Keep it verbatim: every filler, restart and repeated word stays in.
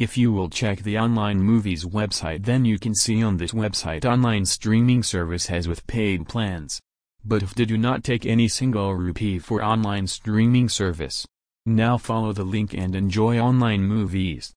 If you will check the online movies website, then you can see on this website online streaming service has with paid plans. But if they do not take any single rupee for online streaming service. Now follow the link and enjoy online movies.